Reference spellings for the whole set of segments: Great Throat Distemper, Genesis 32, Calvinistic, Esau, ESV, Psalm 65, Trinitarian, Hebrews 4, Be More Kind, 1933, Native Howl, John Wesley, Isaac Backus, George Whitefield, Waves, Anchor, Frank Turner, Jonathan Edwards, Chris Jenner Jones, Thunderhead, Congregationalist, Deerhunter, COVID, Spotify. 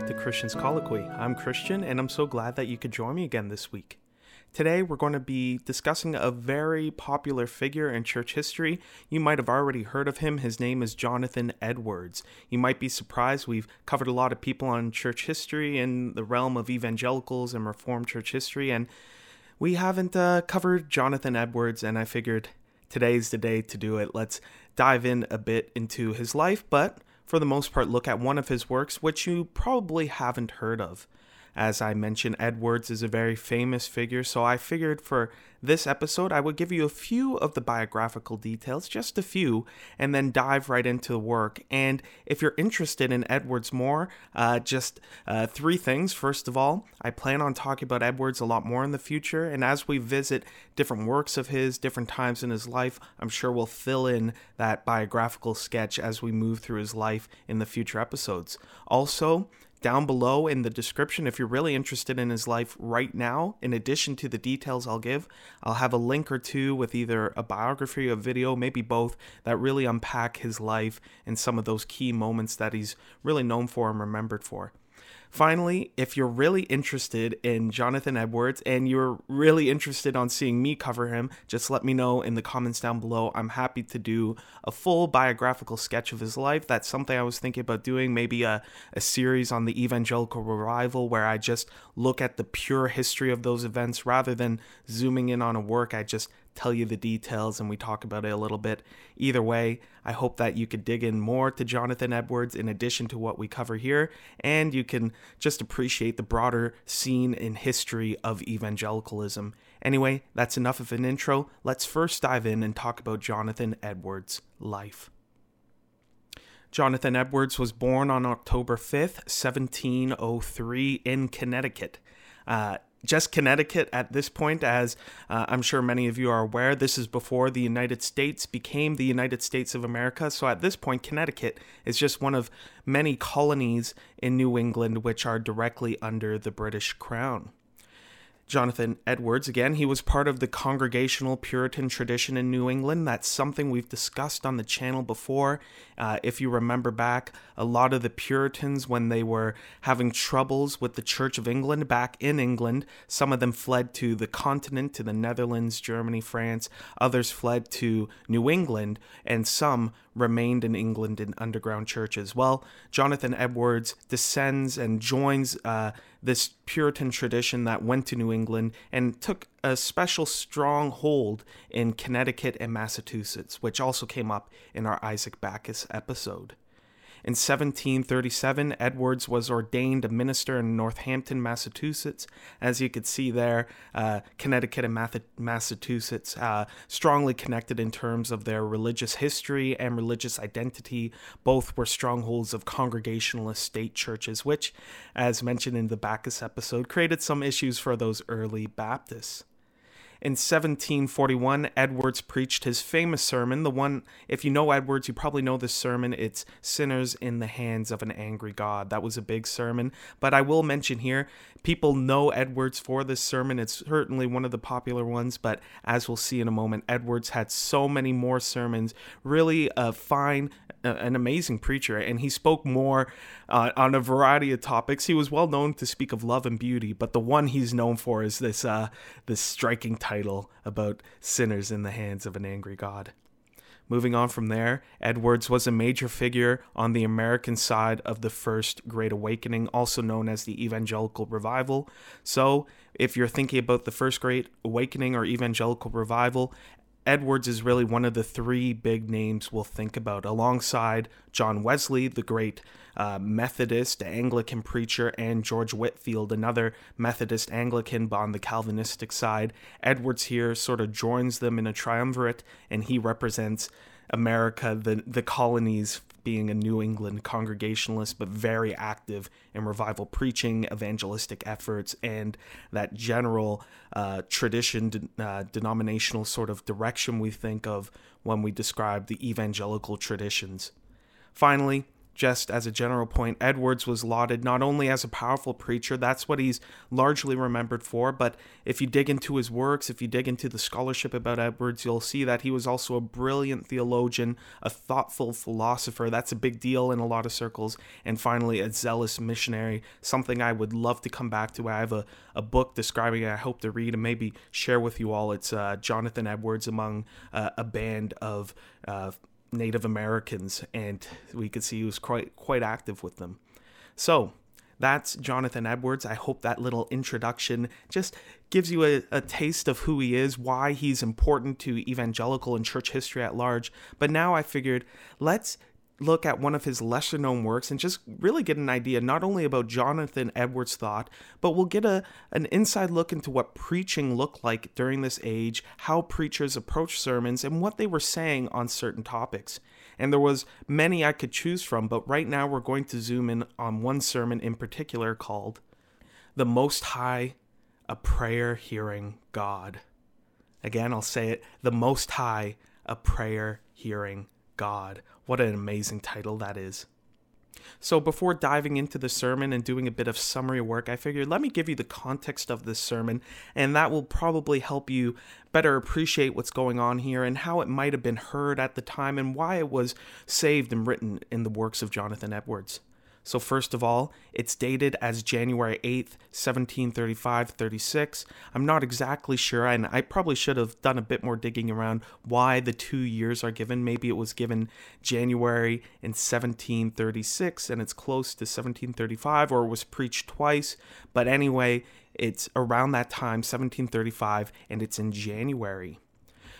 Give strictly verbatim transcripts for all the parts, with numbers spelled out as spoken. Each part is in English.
back to Christian's Colloquy. I'm Christian, and I'm so glad that you could join me again this week. Today, we're going to be discussing a very popular figure in church history. You might have already heard of him. His name is Jonathan Edwards. You might be surprised. We've covered a lot of people on church history in the realm of evangelicals and Reformed church history, and we haven't uh, covered Jonathan Edwards, and I figured today's the day to do it. Let's dive in a bit into his life, but for the most part, look at one of his works, which you probably haven't heard of. As I mentioned, Edwards is a very famous figure, so I figured for this episode, I would give you a few of the biographical details, just a few, and then dive right into the work. And if you're interested in Edwards more, uh, just uh, three things. First of all, I plan on talking about Edwards a lot more in the future, and as we visit different works of his, different times in his life, I'm sure we'll fill in that biographical sketch as we move through his life in the future episodes. Also, down below in the description, if you're really interested in his life right now, in addition to the details I'll give, I'll have a link or two with either a biography or a video, maybe both, that really unpack his life and some of those key moments that he's really known for and remembered for. Finally, if you're really interested in Jonathan Edwards and you're really interested on seeing me cover him, just let me know in the comments down below. I'm happy to do a full biographical sketch of his life. That's something I was thinking about doing, maybe a, a series on the evangelical revival where I just look at the pure history of those events rather than zooming in on a work. I just tell you the details and we talk about it a little bit. Either way, I hope that you could dig in more to Jonathan Edwards in addition to what we cover here, and you can just appreciate the broader scene and history of evangelicalism. Anyway, that's enough of an intro. Let's first dive in and talk about Jonathan Edwards' life. Jonathan Edwards was born on October fifth, seventeen oh three in Connecticut. Uh, Just Connecticut at this point, as uh, I'm sure many of you are aware, this is before the United States became the United States of America. So at this point, Connecticut is just one of many colonies in New England which are directly under the British Crown. Jonathan Edwards, again, he was part of the Congregational Puritan tradition in New England. That's something we've discussed on the channel before. Uh, if you remember back, a lot of the Puritans, when they were having troubles with the Church of England back in England, some of them fled to the continent, to the Netherlands, Germany, France. Others fled to New England, and some remained in England in underground churches. Well, Jonathan Edwards descends and joins uh, this Puritan tradition that went to New England and took a special stronghold in Connecticut and Massachusetts, which also came up in our Isaac Backus episode. In seventeen thirty-seven, Edwards was ordained a minister in Northampton, Massachusetts. As you could see there, uh, Connecticut and Math- Massachusetts uh, strongly connected in terms of their religious history and religious identity. Both were strongholds of Congregationalist state churches, which, as mentioned in the Backus episode, created some issues for those early Baptists. In seventeen forty-one, Edwards preached his famous sermon, the one, if you know Edwards, you probably know this sermon, it's Sinners in the Hands of an Angry God. That was a big sermon, but I will mention here, people know Edwards for this sermon. It's certainly one of the popular ones, but as we'll see in a moment, Edwards had so many more sermons, really a fine, uh, an amazing preacher, and he spoke more uh, on a variety of topics. He was well known to speak of love and beauty, but the one he's known for is this, uh, this striking title. title about sinners in the hands of an angry God. Moving on from there, Edwards was a major figure on the American side of the First Great Awakening, also known as the Evangelical Revival. So, if you're thinking about the First Great Awakening or Evangelical Revival, Edwards is really one of the three big names we'll think about, alongside John Wesley, the great uh, Methodist Anglican preacher, and George Whitefield, another Methodist Anglican on the Calvinistic side. Edwards here sort of joins them in a triumvirate, and he represents America, the, the colonies, being a New England Congregationalist, but very active in revival preaching, evangelistic efforts, and that general uh, tradition, de- uh, denominational sort of direction we think of when we describe the evangelical traditions. Finally, just as a general point, Edwards was lauded not only as a powerful preacher, that's what he's largely remembered for, but if you dig into his works, if you dig into the scholarship about Edwards, you'll see that he was also a brilliant theologian, a thoughtful philosopher, that's a big deal in a lot of circles, and finally a zealous missionary, something I would love to come back to. I have a, a book describing it I hope to read and maybe share with you all. It's uh, Jonathan Edwards among uh, a band of uh, Native Americans, and we could see he was quite quite active with them. So that's Jonathan Edwards. I hope that little introduction just gives you a, a taste of who he is, why he's important to evangelical and church history at large. But now I figured let's look at one of his lesser known works and just really get an idea not only about Jonathan Edwards' thought, but we'll get a an inside look into what preaching looked like during this age, how preachers approached sermons, and what they were saying on certain topics. And there was many I could choose from, but right now we're going to zoom in on one sermon in particular called The Most High, a Prayer Hearing God. Again, I'll say it, The Most High, a Prayer Hearing God. What an amazing title that is. So before diving into the sermon and doing a bit of summary work, I figured let me give you the context of this sermon, and that will probably help you better appreciate what's going on here and how it might have been heard at the time and why it was saved and written in the works of Jonathan Edwards. So first of all, it's dated as January eighth, seventeen thirty-five thirty-six. I'm not exactly sure, and I probably should have done a bit more digging around why the two years are given. Maybe it was given January in seventeen thirty-six, and it's close to seventeen thirty-five, or it was preached twice. But anyway, it's around that time, seventeen thirty-five, and it's in January.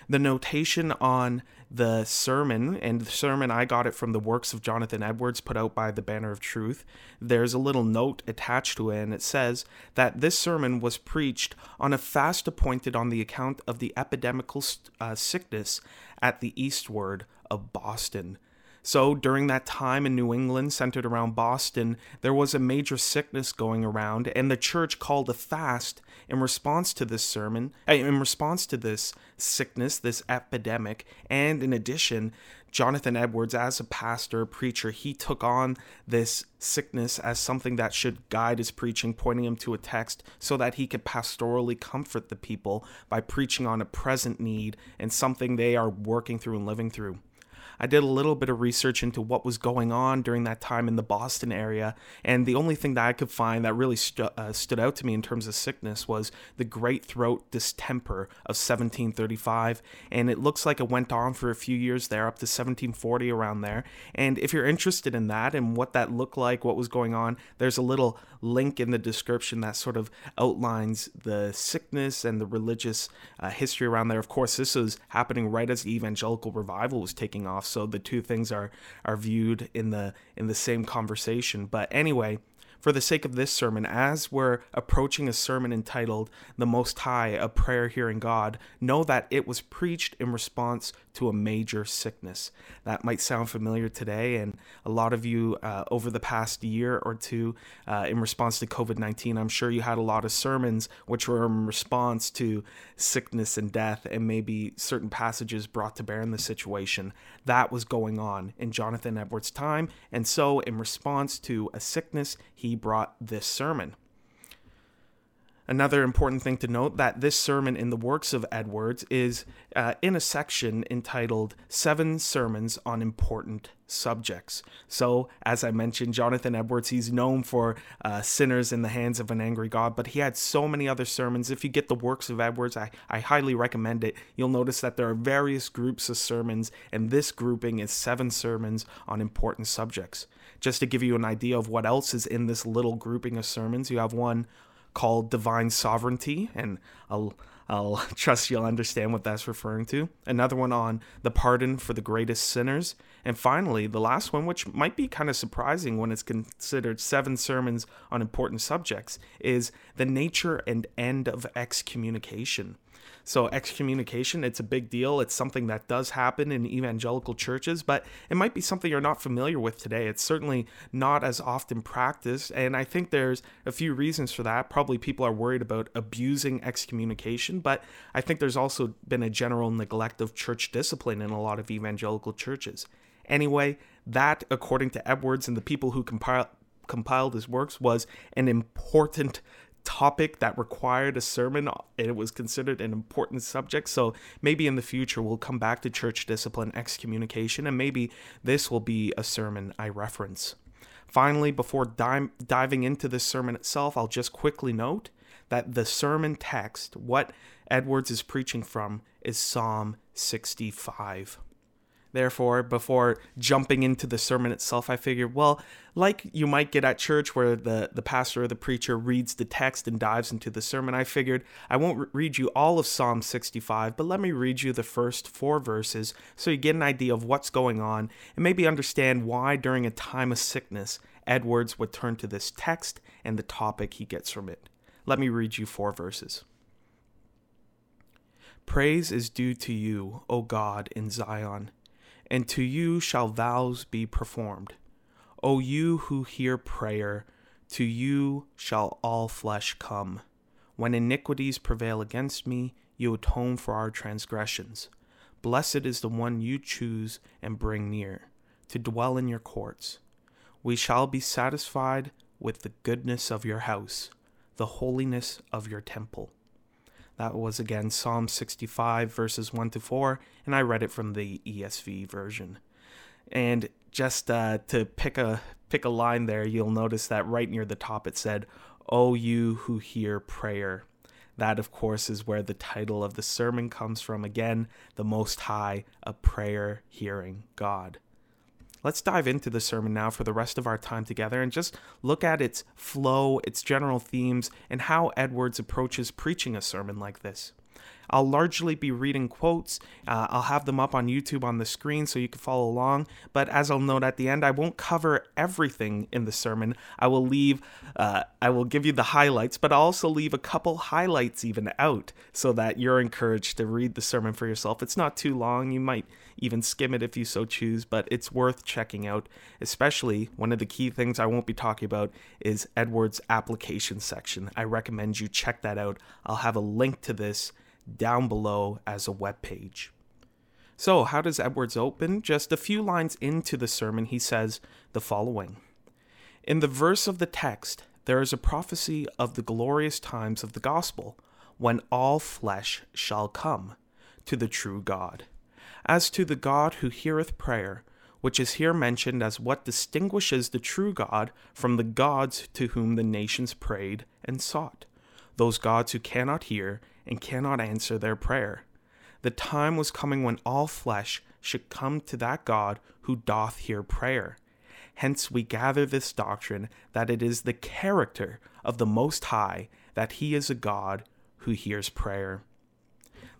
The notation on the sermon, and the sermon I got it from the works of Jonathan Edwards put out by the Banner of Truth, there's a little note attached to it, and it says that this sermon was preached on a fast appointed on the account of the epidemical uh, sickness at the eastward of Boston. So during that time in New England, centered around Boston, there was a major sickness going around, and the church called a fast in response to this sermon, in response to this sickness, this epidemic. And in addition, Jonathan Edwards, as a pastor, preacher, he took on this sickness as something that should guide his preaching, pointing him to a text so that he could pastorally comfort the people by preaching on a present need and something they are working through and living through. I did a little bit of research into what was going on during that time in the Boston area, and the only thing that I could find that really stu- uh, stood out to me in terms of sickness was the Great Throat Distemper of seventeen thirty-five, and it looks like it went on for a few years there, up to seventeen forty, around there. And if you're interested in that and what that looked like, what was going on, there's a little link in the description that sort of outlines the sickness and the religious uh, history around there. Of course, this was happening right as the evangelical revival was taking off, so the two things are are viewed in the in the same conversation. But anyway, for the sake of this sermon, as we're approaching a sermon entitled The Most High, a Prayer Hearing God, know that it was preached in response to a major sickness. That might sound familiar today, and a lot of you uh, over the past year or two, uh, in response to covid nineteen, I'm sure you had a lot of sermons which were in response to sickness and death, and maybe certain passages brought to bear in the situation. That was going on in Jonathan Edwards' time, and so in response to a sickness, he brought this sermon. Another important thing to note that this sermon in the works of Edwards is uh, in a section entitled Seven Sermons on Important Subjects. So, as I mentioned, Jonathan Edwards, he's known for uh, Sinners in the Hands of an Angry God, but he had so many other sermons. If you get the works of Edwards, I, I highly recommend it. You'll notice that there are various groups of sermons, and this grouping is Seven Sermons on Important Subjects. Just to give you an idea of what else is in this little grouping of sermons, you have one called Divine Sovereignty, and I'll, I'll trust you'll understand what that's referring to. Another one on the pardon for the greatest sinners. And finally, the last one, which might be kind of surprising when it's considered seven sermons on important subjects, is the nature and end of excommunication. So excommunication, it's a big deal. It's something that does happen in evangelical churches, but it might be something you're not familiar with today. It's certainly not as often practiced, and I think there's a few reasons for that. Probably people are worried about abusing excommunication, but I think there's also been a general neglect of church discipline in a lot of evangelical churches. Anyway, that, according to Edwards and the people who compiled compiled his works, was an important topic that required a sermon, and it was considered an important subject. So maybe in the future we'll come back to church discipline, excommunication, and maybe this will be a sermon I reference. Finally, before di- diving into the sermon itself, I'll just quickly note that the sermon text, what Edwards is preaching from, is Psalm sixty-five. Therefore, before jumping into the sermon itself, I figured, well, like you might get at church where the, the pastor or the preacher reads the text and dives into the sermon, I figured I won't read you all of Psalm sixty-five, but let me read you the first four verses so you get an idea of what's going on and maybe understand why during a time of sickness, Edwards would turn to this text and the topic he gets from it. Let me read you four verses. Praise is due to you, O God, in Zion. And to you shall vows be performed. O you who hear prayer, to you shall all flesh come. When iniquities prevail against me, you atone for our transgressions. Blessed is the one you choose and bring near, to dwell in your courts. We shall be satisfied with the goodness of your house, the holiness of your temple. That was again Psalm sixty-five, verses one to four, and I read it from the E S V version. And just uh, to pick a pick a line there, you'll notice that right near the top it said, "O you who hear prayer." That, of course, is where the title of the sermon comes from. Again, the Most High, a prayer-hearing God. Let's dive into the sermon now for the rest of our time together and just look at its flow, its general themes, and how Edwards approaches preaching a sermon like this. I'll largely be reading quotes. Uh, I'll have them up on YouTube on the screen so you can follow along. But as I'll note at the end, I won't cover everything in the sermon. I will leave, uh, I will give you the highlights, but I'll also leave a couple highlights even out so that you're encouraged to read the sermon for yourself. It's not too long. You might even skim it if you so choose, but it's worth checking out. Especially one of the key things I won't be talking about is Edwards' application section. I recommend you check that out. I'll have a link to this down below as a web page. So how does Edwards open? Just a few lines into the sermon, he says the following. In the verse of the text, there is a prophecy of the glorious times of the gospel, when all flesh shall come to the true God. As to the God who heareth prayer, which is here mentioned as what distinguishes the true God from the gods to whom the nations prayed and sought, those gods who cannot hear and cannot answer their prayer. The time was coming when all flesh should come to that God who doth hear prayer. Hence we gather this doctrine that it is the character of the Most High that he is a God who hears prayer.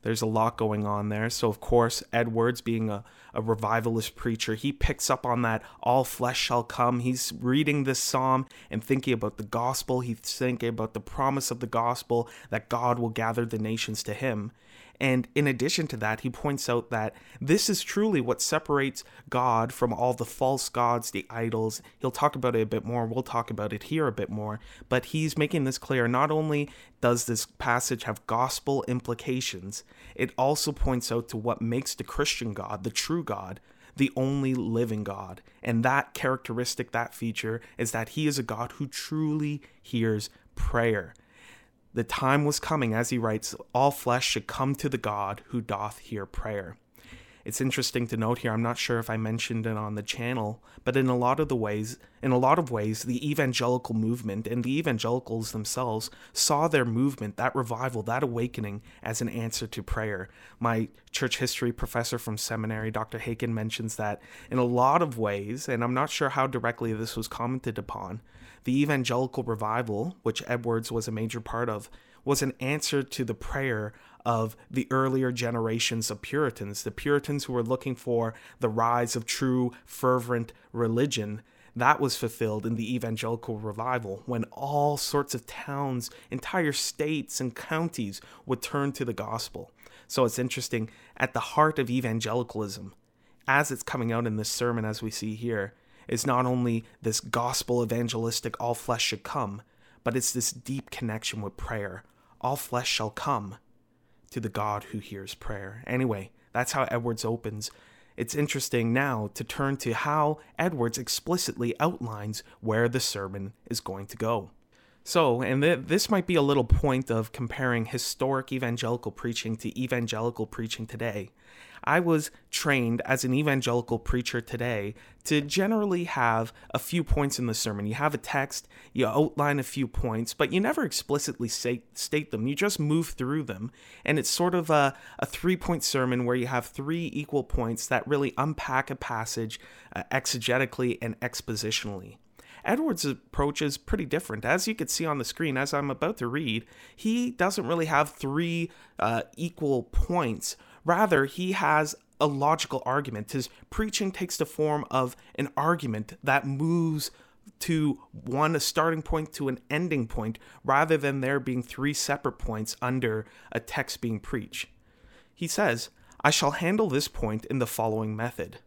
There's a lot going on there. So, of course, Edwards, being a, a revivalist preacher, he picks up on that all flesh shall come. He's reading this psalm and thinking about the gospel. He's thinking about the promise of the gospel that God will gather the nations to him. And in addition to that, he points out that this is truly what separates God from all the false gods, the idols. He'll talk about it a bit more. We'll talk about it here a bit more. But he's making this clear. Not only does this passage have gospel implications, it also points out to what makes the Christian God, the true God, the only living God. And that characteristic, that feature, is that he is a God who truly hears prayer. The time was coming, as he writes, all flesh should come to the God who doth hear prayer. It's interesting to note here, I'm not sure if I mentioned it on the channel, but in a lot of the ways, in a lot of ways, the evangelical movement and the evangelicals themselves saw their movement, that revival, that awakening as an answer to prayer. My church history professor from seminary, Doctor Haken, mentions that in a lot of ways, and I'm not sure how directly this was commented upon, the evangelical revival, which Edwards was a major part of, was an answer to the prayer of the earlier generations of Puritans, the Puritans who were looking for the rise of true, fervent religion. That was fulfilled in the evangelical revival when all sorts of towns, entire states and counties would turn to the gospel. So it's interesting, at the heart of evangelicalism, as it's coming out in this sermon as we see here, is not only this gospel evangelistic all flesh should come, but it's this deep connection with prayer. All flesh shall come to the God who hears prayer. Anyway, that's how Edwards opens It's interesting now to turn to how Edwards explicitly outlines where the sermon is going to go. So, and th- this might be a little point of comparing historic evangelical preaching to evangelical preaching today. I was trained as an evangelical preacher today to generally have a few points in the sermon. You have a text, you outline a few points, but you never explicitly say, state them. You just move through them, and it's sort of a, a three-point sermon where you have three equal points that really unpack a passage uh, exegetically and expositionally. Edwards' approach is pretty different. As you can see on the screen, as I'm about to read, he doesn't really have three uh, equal points. Rather, he has a logical argument. His preaching takes the form of an argument that moves to one, a starting point to an ending point, rather than there being three separate points under a text being preached. He says, I shall handle this point in the following method.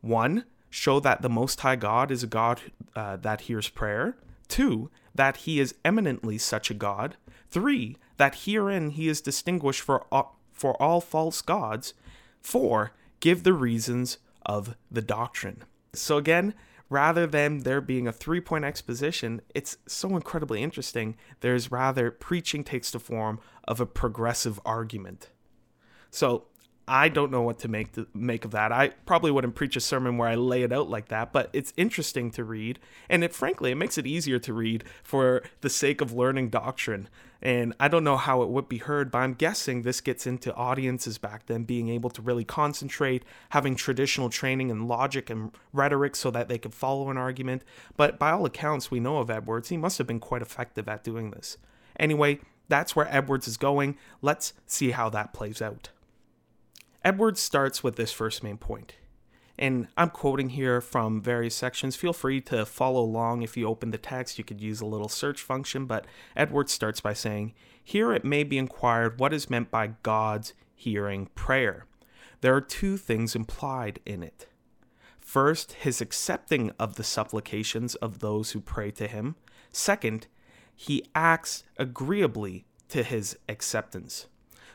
One, show that the Most High God is a God uh, that hears prayer. Two, that he is eminently such a God. Three, that herein he is distinguished for all, for all false gods. Four, give the reasons of the doctrine. So again, rather than there being a three-point exposition, it's so incredibly interesting. There's rather preaching takes the form of a progressive argument. So I don't know what to make to make of that. I probably wouldn't preach a sermon where I lay it out like that, but it's interesting to read, and it frankly, it makes it easier to read for the sake of learning doctrine. And I don't know how it would be heard, but I'm guessing this gets into audiences back then being able to really concentrate, having traditional training in logic and rhetoric so that they could follow an argument. But by all accounts we know of Edwards, he must have been quite effective at doing this. Anyway, that's where Edwards is going. Let's see how that plays out. Edwards starts with this first main point, and I'm quoting here from various sections. Feel free to follow along. If you open the text, you could use a little search function, but Edwards starts by saying, here it may be inquired what is meant by God's hearing prayer. There are two things implied in it. First, his accepting of the supplications of those who pray to him. Second, he acts agreeably to his acceptance.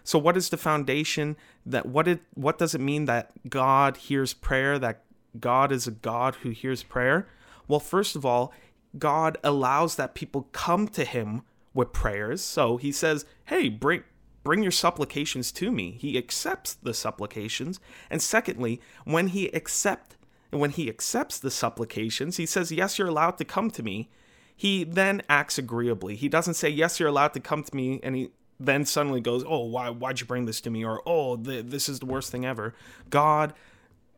So what is the foundation? That what it what does it mean that God hears prayer, that God is a God who hears prayer? Well, first of all, God allows that people come to him with prayers. So he says, hey, bring bring your supplications to me. He accepts the supplications. And secondly, when he accept when he accepts the supplications, he says, yes, you're allowed to come to me. He then acts agreeably. He doesn't say, yes, you're allowed to come to me, and he then suddenly goes, oh, why, why'd you bring this to me? Or, oh, th- this is the worst thing ever. God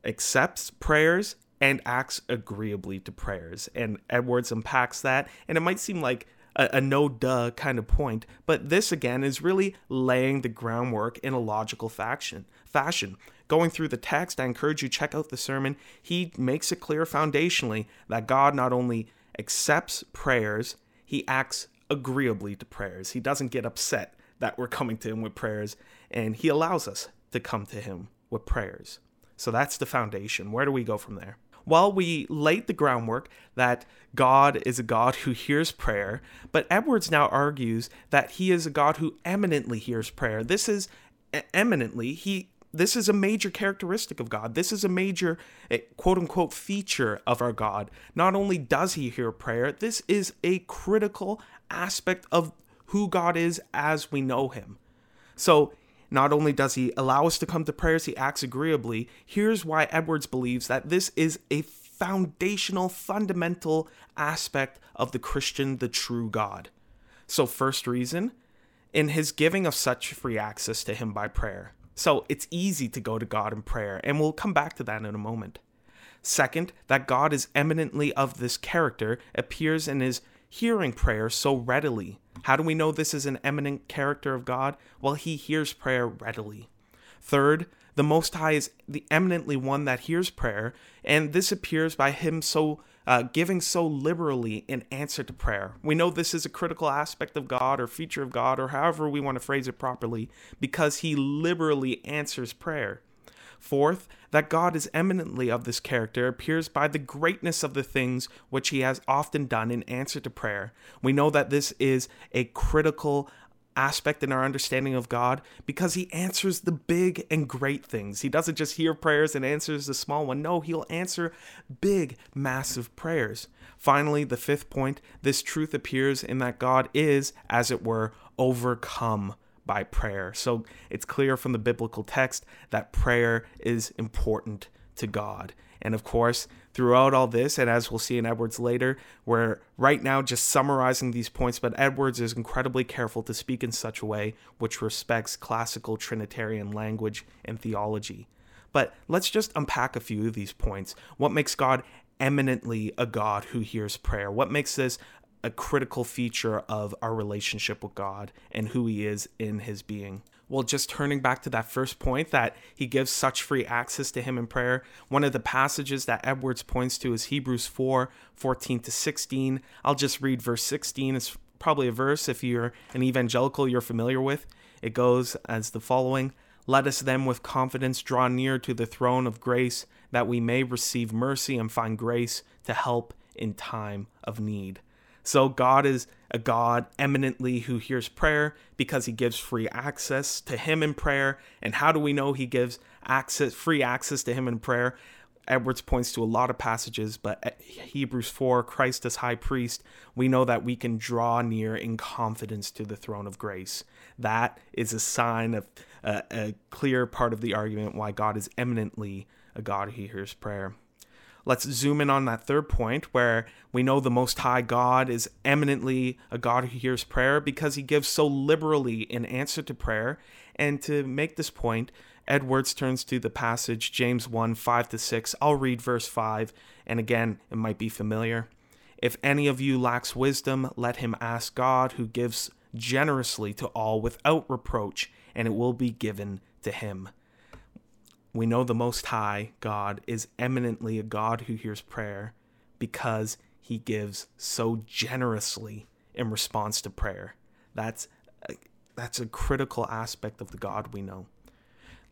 accepts prayers and acts agreeably to prayers. And Edwards unpacks that, and it might seem like a, a no-duh kind of point, but this, again, is really laying the groundwork in a logical faction, fashion. Going through the text, I encourage you, check out the sermon. He makes it clear foundationally that God not only accepts prayers, he acts agreeably to prayers. He doesn't get upset that we're coming to him with prayers, and he allows us to come to him with prayers. So that's the foundation. Where do we go from there? Well, we laid the groundwork that God is a God who hears prayer, but Edwards now argues that he is a God who eminently hears prayer. This is eminently, he, this is a major characteristic of God. This is a major, quote-unquote, feature of our God. Not only does he hear prayer, this is a critical aspect of who God is as we know him. So not only does he allow us to come to prayers, he acts agreeably. Here's why Edwards believes that this is a foundational, fundamental aspect of the Christian, the true God. So first reason, in his giving of such free access to him by prayer. So it's easy to go to God in prayer, and we'll come back to that in a moment. Second, that God is eminently of this character, appears in his hearing prayer so readily. How do we know this is an eminent character of God? Well, he hears prayer readily. Third, the Most High is the eminently one that hears prayer, and this appears by him so uh, giving so liberally in answer to prayer. We know this is a critical aspect of God or feature of God, or however we want to phrase it properly, because he liberally answers prayer. Fourth, that God is eminently of this character appears by the greatness of the things which he has often done in answer to prayer. We know that this is a critical aspect in our understanding of God because he answers the big and great things. He doesn't just hear prayers and answers the small one. No, he'll answer big, massive prayers. Finally, the fifth point, this truth appears in that God is, as it were, overcome by prayer. So it's clear from the biblical text that prayer is important to God. And of course, throughout all this, and as we'll see in Edwards later, we're right now just summarizing these points, but Edwards is incredibly careful to speak in such a way which respects classical Trinitarian language and theology. But let's just unpack a few of these points. What makes God eminently a God who hears prayer? What makes this a critical feature of our relationship with God and who he is in his being? Well, just turning back to that first point that he gives such free access to him in prayer, one of the passages that Edwards points to is Hebrews four, fourteen to sixteen. I'll just read verse sixteen. It's probably a verse, if you're an evangelical, you're familiar with. It goes as the following: "Let us then with confidence draw near to the throne of grace, that we may receive mercy and find grace to help in time of need." So God is a God eminently who hears prayer because he gives free access to him in prayer. And how do we know he gives access, free access to him in prayer? Edwards points to a lot of passages, but Hebrews four, Christ as high priest, we know that we can draw near in confidence to the throne of grace. That is a sign of uh, a clear part of the argument why God is eminently a God who hears prayer. Let's zoom in on that third point where we know the Most High God is eminently a God who hears prayer because he gives so liberally in answer to prayer. And to make this point, Edwards turns to the passage James one, five to six. I'll read verse five, and again, it might be familiar. "If any of you lacks wisdom, let him ask God, who gives generously to all without reproach, and it will be given to him." We know the Most High God is eminently a God who hears prayer because he gives so generously in response to prayer. That's a, that's a critical aspect of the God we know.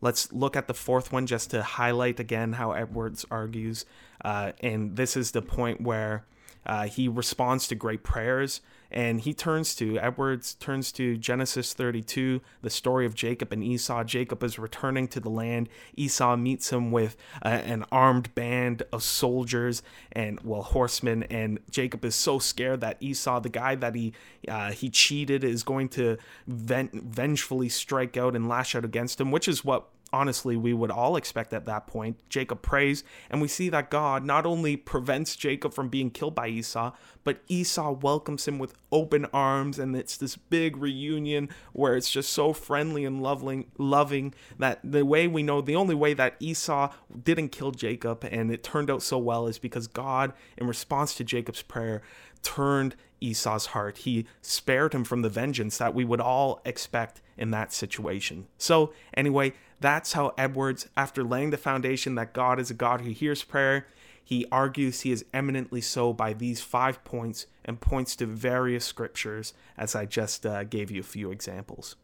Let's look at the fourth one just to highlight again how Edwards argues. Uh, and this is the point where uh, he responds to great prayers. And he turns to, Edwards turns to Genesis thirty-two, the story of Jacob and Esau. Jacob is returning to the land. Esau meets him with uh, an armed band of soldiers and, well, horsemen. And Jacob is so scared that Esau, the guy that he uh, he cheated, is going to ven- vengefully strike out and lash out against him, which is what, honestly, we would all expect at that point. Jacob prays, and we see that God not only prevents Jacob from being killed by Esau, but Esau welcomes him with open arms, and it's this big reunion where it's just so friendly and loving, loving that the way we know, the only way that Esau didn't kill Jacob, and it turned out so well, is because God, in response to Jacob's prayer, turned Esau's heart. He spared him from the vengeance that we would all expect in that situation. So anyway, that's how Edwards, after laying the foundation that God is a God who hears prayer, he argues he is eminently so by these five points and points to various scriptures, as I just uh, gave you a few examples.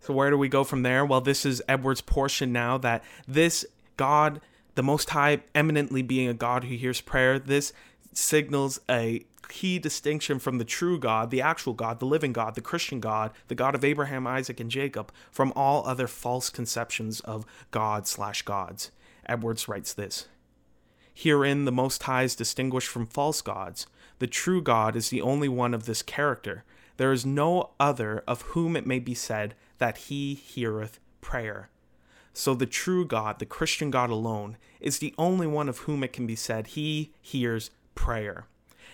So where do we go from there? Well, this is Edwards' portion now that this God, the Most High, eminently being a God who hears prayer, this signals a key distinction from the true God, the actual God, the living God, the Christian God, the God of Abraham, Isaac, and Jacob, from all other false conceptions of God slash gods. Edwards writes this: "Herein the Most High is distinguished from false gods. The true God is the only one of this character. There is no other of whom it may be said that he heareth prayer. So the true God, the Christian God alone, is the only one of whom it can be said he hears prayer."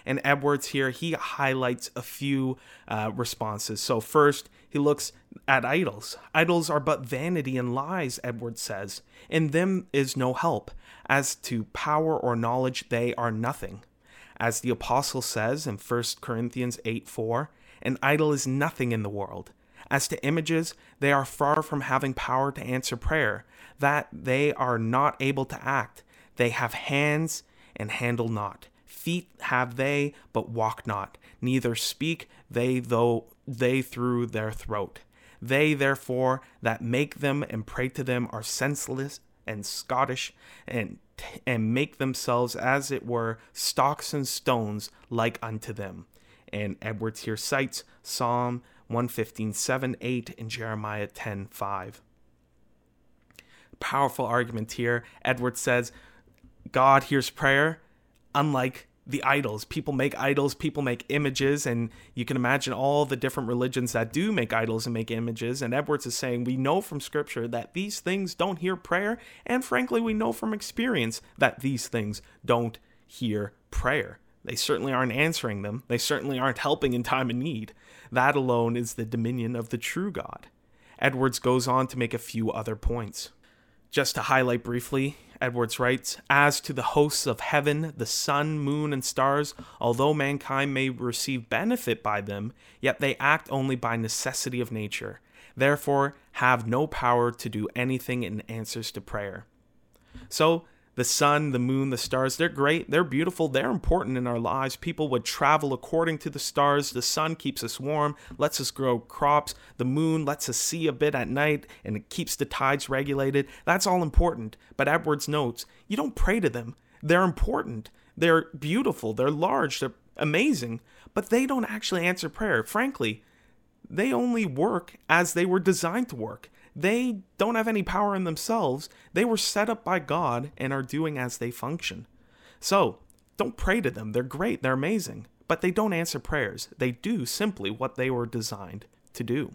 And Edwards here, he highlights a few uh, responses. So first, he looks at idols. "Idols are but vanity and lies," Edwards says. "In them is no help. As to power or knowledge, they are nothing." As the apostle says in First Corinthians eight four, "An idol is nothing in the world. As to images, they are far from having power to answer prayer, that they are not able to act. They have hands and handle not. Feet have they, but walk not, neither speak they though they through their throat. They therefore that make them and pray to them are senseless and sottish, and and make themselves as it were stocks and stones like unto them." And Edwards here cites Psalm one fifteen, seven, eight, and Jeremiah ten, five. Powerful argument here. Edwards says, God hears prayer, unlike the idols. People make idols, people make images, and you can imagine all the different religions that do make idols and make images. And Edwards is saying, we know from Scripture that these things don't hear prayer, and frankly, we know from experience that these things don't hear prayer. They certainly aren't answering them. They certainly aren't helping in time of need. That alone is the dominion of the true God. Edwards goes on to make a few other points. Just to highlight briefly, Edwards writes, as to the hosts of heaven, the sun, moon, and stars, although mankind may receive benefit by them, yet they act only by necessity of nature, therefore have no power to do anything in answers to prayer. So, the sun, the moon, the stars, they're great, they're beautiful, they're important in our lives. People would travel according to the stars. The sun keeps us warm, lets us grow crops. The moon lets us see a bit at night, and it keeps the tides regulated. That's all important. But Edwards notes, you don't pray to them. They're important. They're beautiful. They're large. They're amazing. But they don't actually answer prayer. Frankly, they only work as they were designed to work. They don't have any power in themselves. They were set up by God and are doing as they function. So, don't pray to them. They're great. They're amazing. But they don't answer prayers. They do simply what they were designed to do.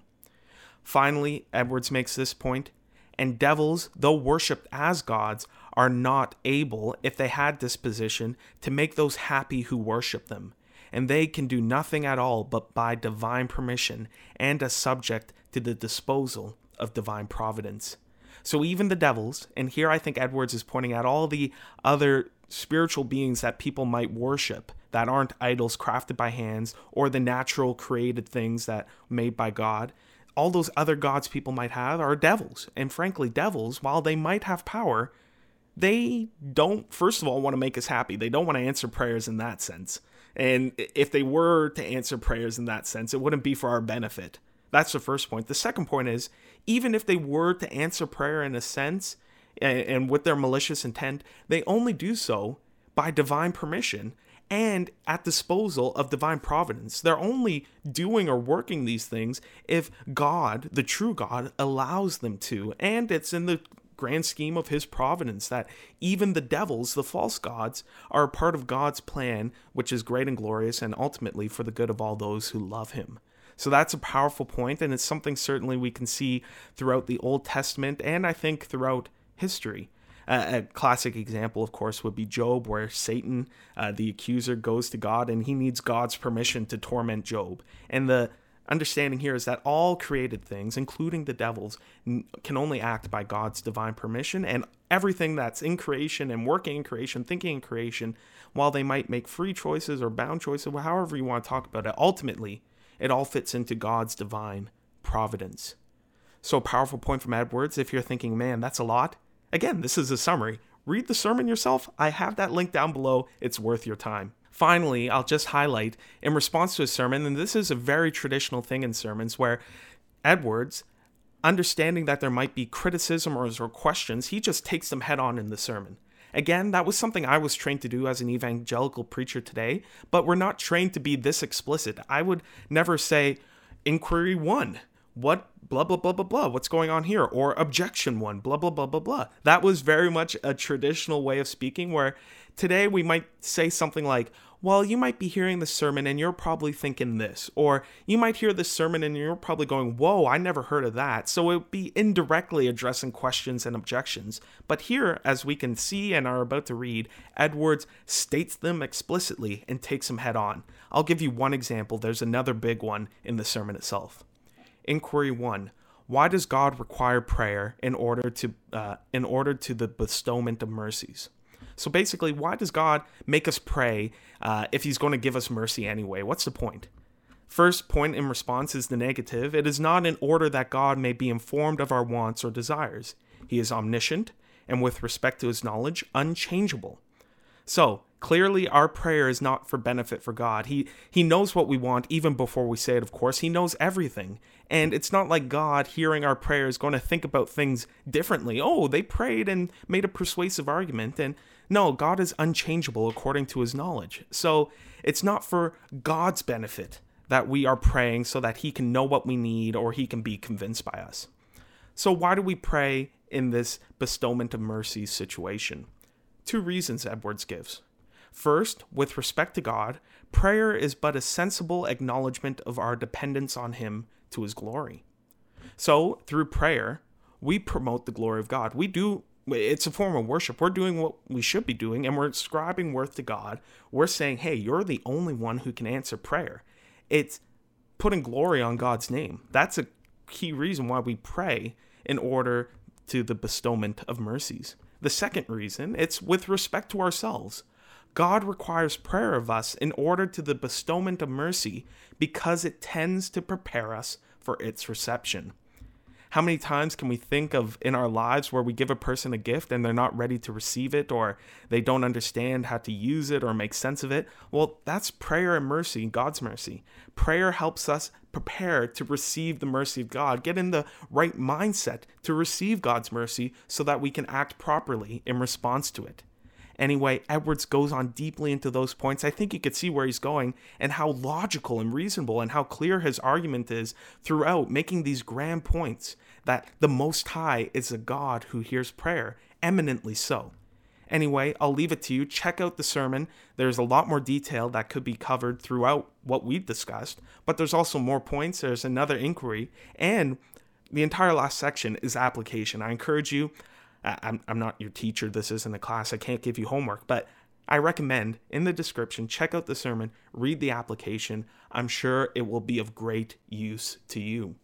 Finally, Edwards makes this point, and devils, though worshipped as gods, are not able, if they had disposition, to make those happy who worship them. And they can do nothing at all but by divine permission and are subject to the disposal of divine providence. So even the devils, and here I think Edwards is pointing out all the other spiritual beings that people might worship that aren't idols crafted by hands or the natural created things that made by God, all those other gods people might have are devils. And frankly, devils, while they might have power, they don't, first of all, want to make us happy. They don't want to answer prayers in that sense. And if they were to answer prayers in that sense, it wouldn't be for our benefit. That's the first point. The second point is, even if they were to answer prayer in a sense, and, and with their malicious intent, they only do so by divine permission and at disposal of divine providence. They're only doing or working these things if God, the true God, allows them to. And it's in the grand scheme of his providence that even the devils, the false gods, are a part of God's plan, which is great and glorious and ultimately for the good of all those who love him. So that's a powerful point, and it's something certainly we can see throughout the Old Testament and I think throughout history. Uh, a classic example, of course, would be Job, where Satan, uh, the accuser, goes to God and he needs God's permission to torment Job. And the understanding here is that all created things, including the devils, can only act by God's divine permission, and everything that's in creation and working in creation, thinking in creation, while they might make free choices or bound choices, however you want to talk about it, ultimately, it all fits into God's divine providence. So, powerful point from Edwards. If you're thinking, man, that's a lot. Again, this is a summary. Read the sermon yourself. I have that link down below. It's worth your time. Finally, I'll just highlight, in response to a sermon, and this is a very traditional thing in sermons, where Edwards, understanding that there might be criticism or questions, he just takes them head on in the sermon. Again, that was something I was trained to do as an evangelical preacher today, but we're not trained to be this explicit. I would never say, inquiry one, what blah, blah, blah, blah, blah, what's going on here? Or objection one, blah, blah, blah, blah, blah. That was very much a traditional way of speaking, where today we might say something like, well, you might be hearing the sermon and you're probably thinking this, or you might hear this sermon and you're probably going, whoa, I never heard of that. So it would be indirectly addressing questions and objections. But here, as we can see and are about to read, Edwards states them explicitly and takes them head on. I'll give you one example. There's another big one in the sermon itself. Inquiry one. Why does God require prayer in order to uh, in order to the bestowment of mercies? So basically, why does God make us pray uh, if he's going to give us mercy anyway? What's the point? First point in response is the negative. It is not in order that God may be informed of our wants or desires. He is omniscient and, with respect to his knowledge, unchangeable. So clearly, our prayer is not for benefit for God. He he knows what we want even before we say it, of course. He knows everything. And it's not like God, hearing our prayer, is going to think about things differently. Oh, they prayed and made a persuasive argument. And no, God is unchangeable according to his knowledge. So it's not for God's benefit that we are praying so that he can know what we need or he can be convinced by us. So why do we pray in this bestowment of mercy situation? Two reasons Edwards gives. First, with respect to God, prayer is but a sensible acknowledgement of our dependence on him to his glory. So through prayer, we promote the glory of God. We do. It's a form of worship. We're doing what we should be doing, and we're ascribing worth to God. We're saying, hey, you're the only one who can answer prayer. It's putting glory on God's name. That's a key reason why we pray, in order to the bestowment of mercies. The second reason, it's with respect to ourselves. God requires prayer of us in order to the bestowment of mercy because it tends to prepare us for its reception. How many times can we think of in our lives where we give a person a gift and they're not ready to receive it, or they don't understand how to use it or make sense of it? Well, that's prayer and mercy, God's mercy. Prayer helps us prepare to receive the mercy of God, get in the right mindset to receive God's mercy so that we can act properly in response to it. Anyway, Edwards goes on deeply into those points. I think you could see where he's going and how logical and reasonable and how clear his argument is throughout, making these grand points that the Most High is a God who hears prayer, eminently so. Anyway, I'll leave it to you. Check out the sermon. There's a lot more detail that could be covered throughout what we've discussed, but there's also more points. There's another inquiry, and the entire last section is application. I encourage you. I'm, I'm not your teacher. This isn't a class. I can't give you homework, but I recommend in the description, check out the sermon, read the application. I'm sure it will be of great use to you.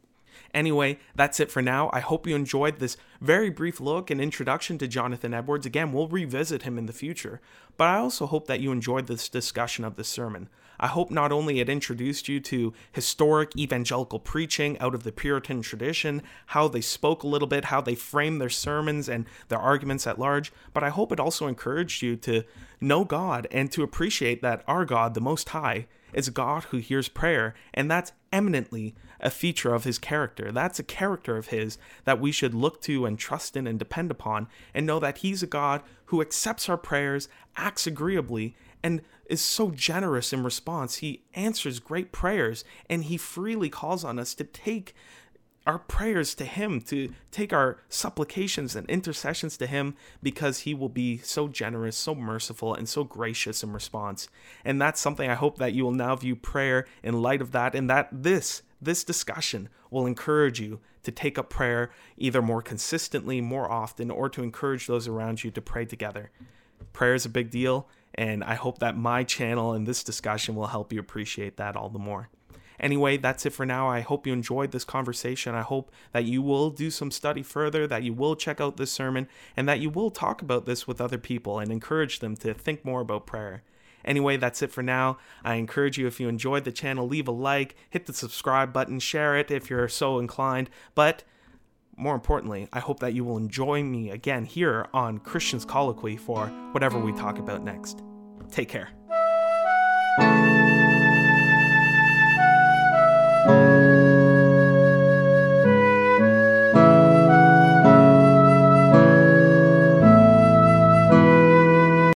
Anyway, that's it for now. I hope you enjoyed this very brief look and introduction to Jonathan Edwards. Again, we'll revisit him in the future, but I also hope that you enjoyed this discussion of this sermon. I hope not only it introduced you to historic evangelical preaching out of the Puritan tradition, how they spoke a little bit, how they framed their sermons and their arguments at large, but I hope it also encouraged you to know God and to appreciate that our God, the Most High, is a God who hears prayer, and that's eminently a feature of his character. That's a character of his that we should look to and trust in and depend upon, and know that he's a God who accepts our prayers, acts agreeably, and is so generous in response. He answers great prayers, and he freely calls on us to take our prayers to him, to take our supplications and intercessions to him, because he will be so generous, so merciful, and so gracious in response. And that's something I hope that you will now view prayer in light of that, and that this, this discussion will encourage you to take up prayer either more consistently, more often, or to encourage those around you to pray together. Prayer is a big deal, and I hope that my channel and this discussion will help you appreciate that all the more. Anyway, that's it for now. I hope you enjoyed this conversation. I hope that you will do some study further, that you will check out this sermon, and that you will talk about this with other people and encourage them to think more about prayer. Anyway, that's it for now. I encourage you, if you enjoyed the channel, leave a like, hit the subscribe button, share it if you're so inclined. But more importantly, I hope that you will enjoy me again here on Christian's Colloquy for whatever we talk about next. Take care.